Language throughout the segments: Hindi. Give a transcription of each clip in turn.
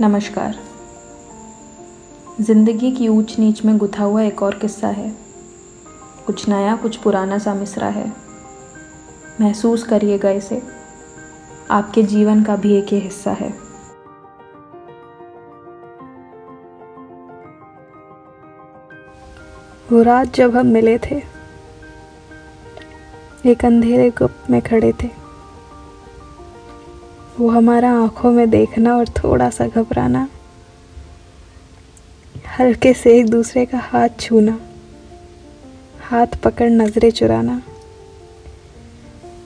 नमस्कार। ज़िंदगी की ऊंच नीच में गुथा हुआ एक और किस्सा है। कुछ नया कुछ पुराना सा मिसरा है। महसूस करिएगा इसे, आपके जीवन का भी एक हिस्सा है। वो रात जब हम मिले थे, एक अंधेरे गुप्त में खड़े थे। वो हमारा आंखों में देखना और थोड़ा सा घबराना, हल्के से एक दूसरे का हाथ छूना, हाथ पकड़ नजरें चुराना,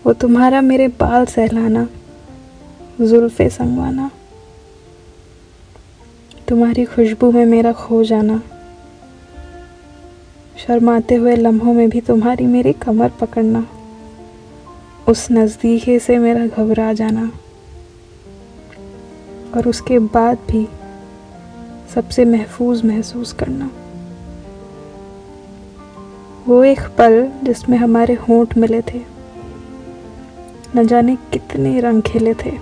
वो तुम्हारा मेरे बाल सहलाना, जुल्फे संगवाना, तुम्हारी खुशबू में मेरा खो जाना, शर्माते हुए लम्हों में भी तुम्हारी मेरी कमर पकड़ना, उस नज़दीके से मेरा घबरा जाना, और उसके बाद भी सबसे महफूज महसूस करना। वो एक पल जिसमें हमारे होंठ मिले थे, न जाने कितने रंग खिले थे।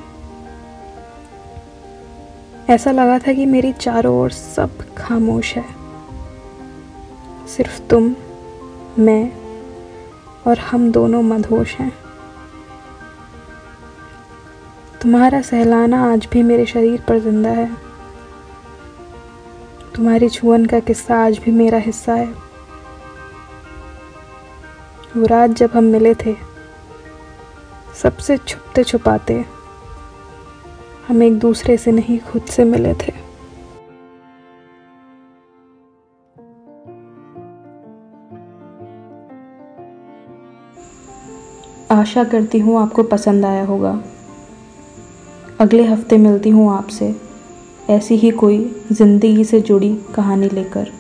ऐसा लगा था कि मेरी चारों ओर सब खामोश है, सिर्फ तुम, मैं और हम दोनों मदहोश हैं। तुम्हारा सहलाना आज भी मेरे शरीर पर जिंदा है, तुम्हारी छुअन का किस्सा आज भी मेरा हिस्सा है। वो रात जब हम मिले थे, सबसे छुपते छुपाते हम एक दूसरे से नहीं खुद से मिले थे। आशा करती हूँ आपको पसंद आया होगा। अगले हफ्ते मिलती हूँ आपसे ऐसी ही कोई ज़िंदगी से जुड़ी कहानी लेकर।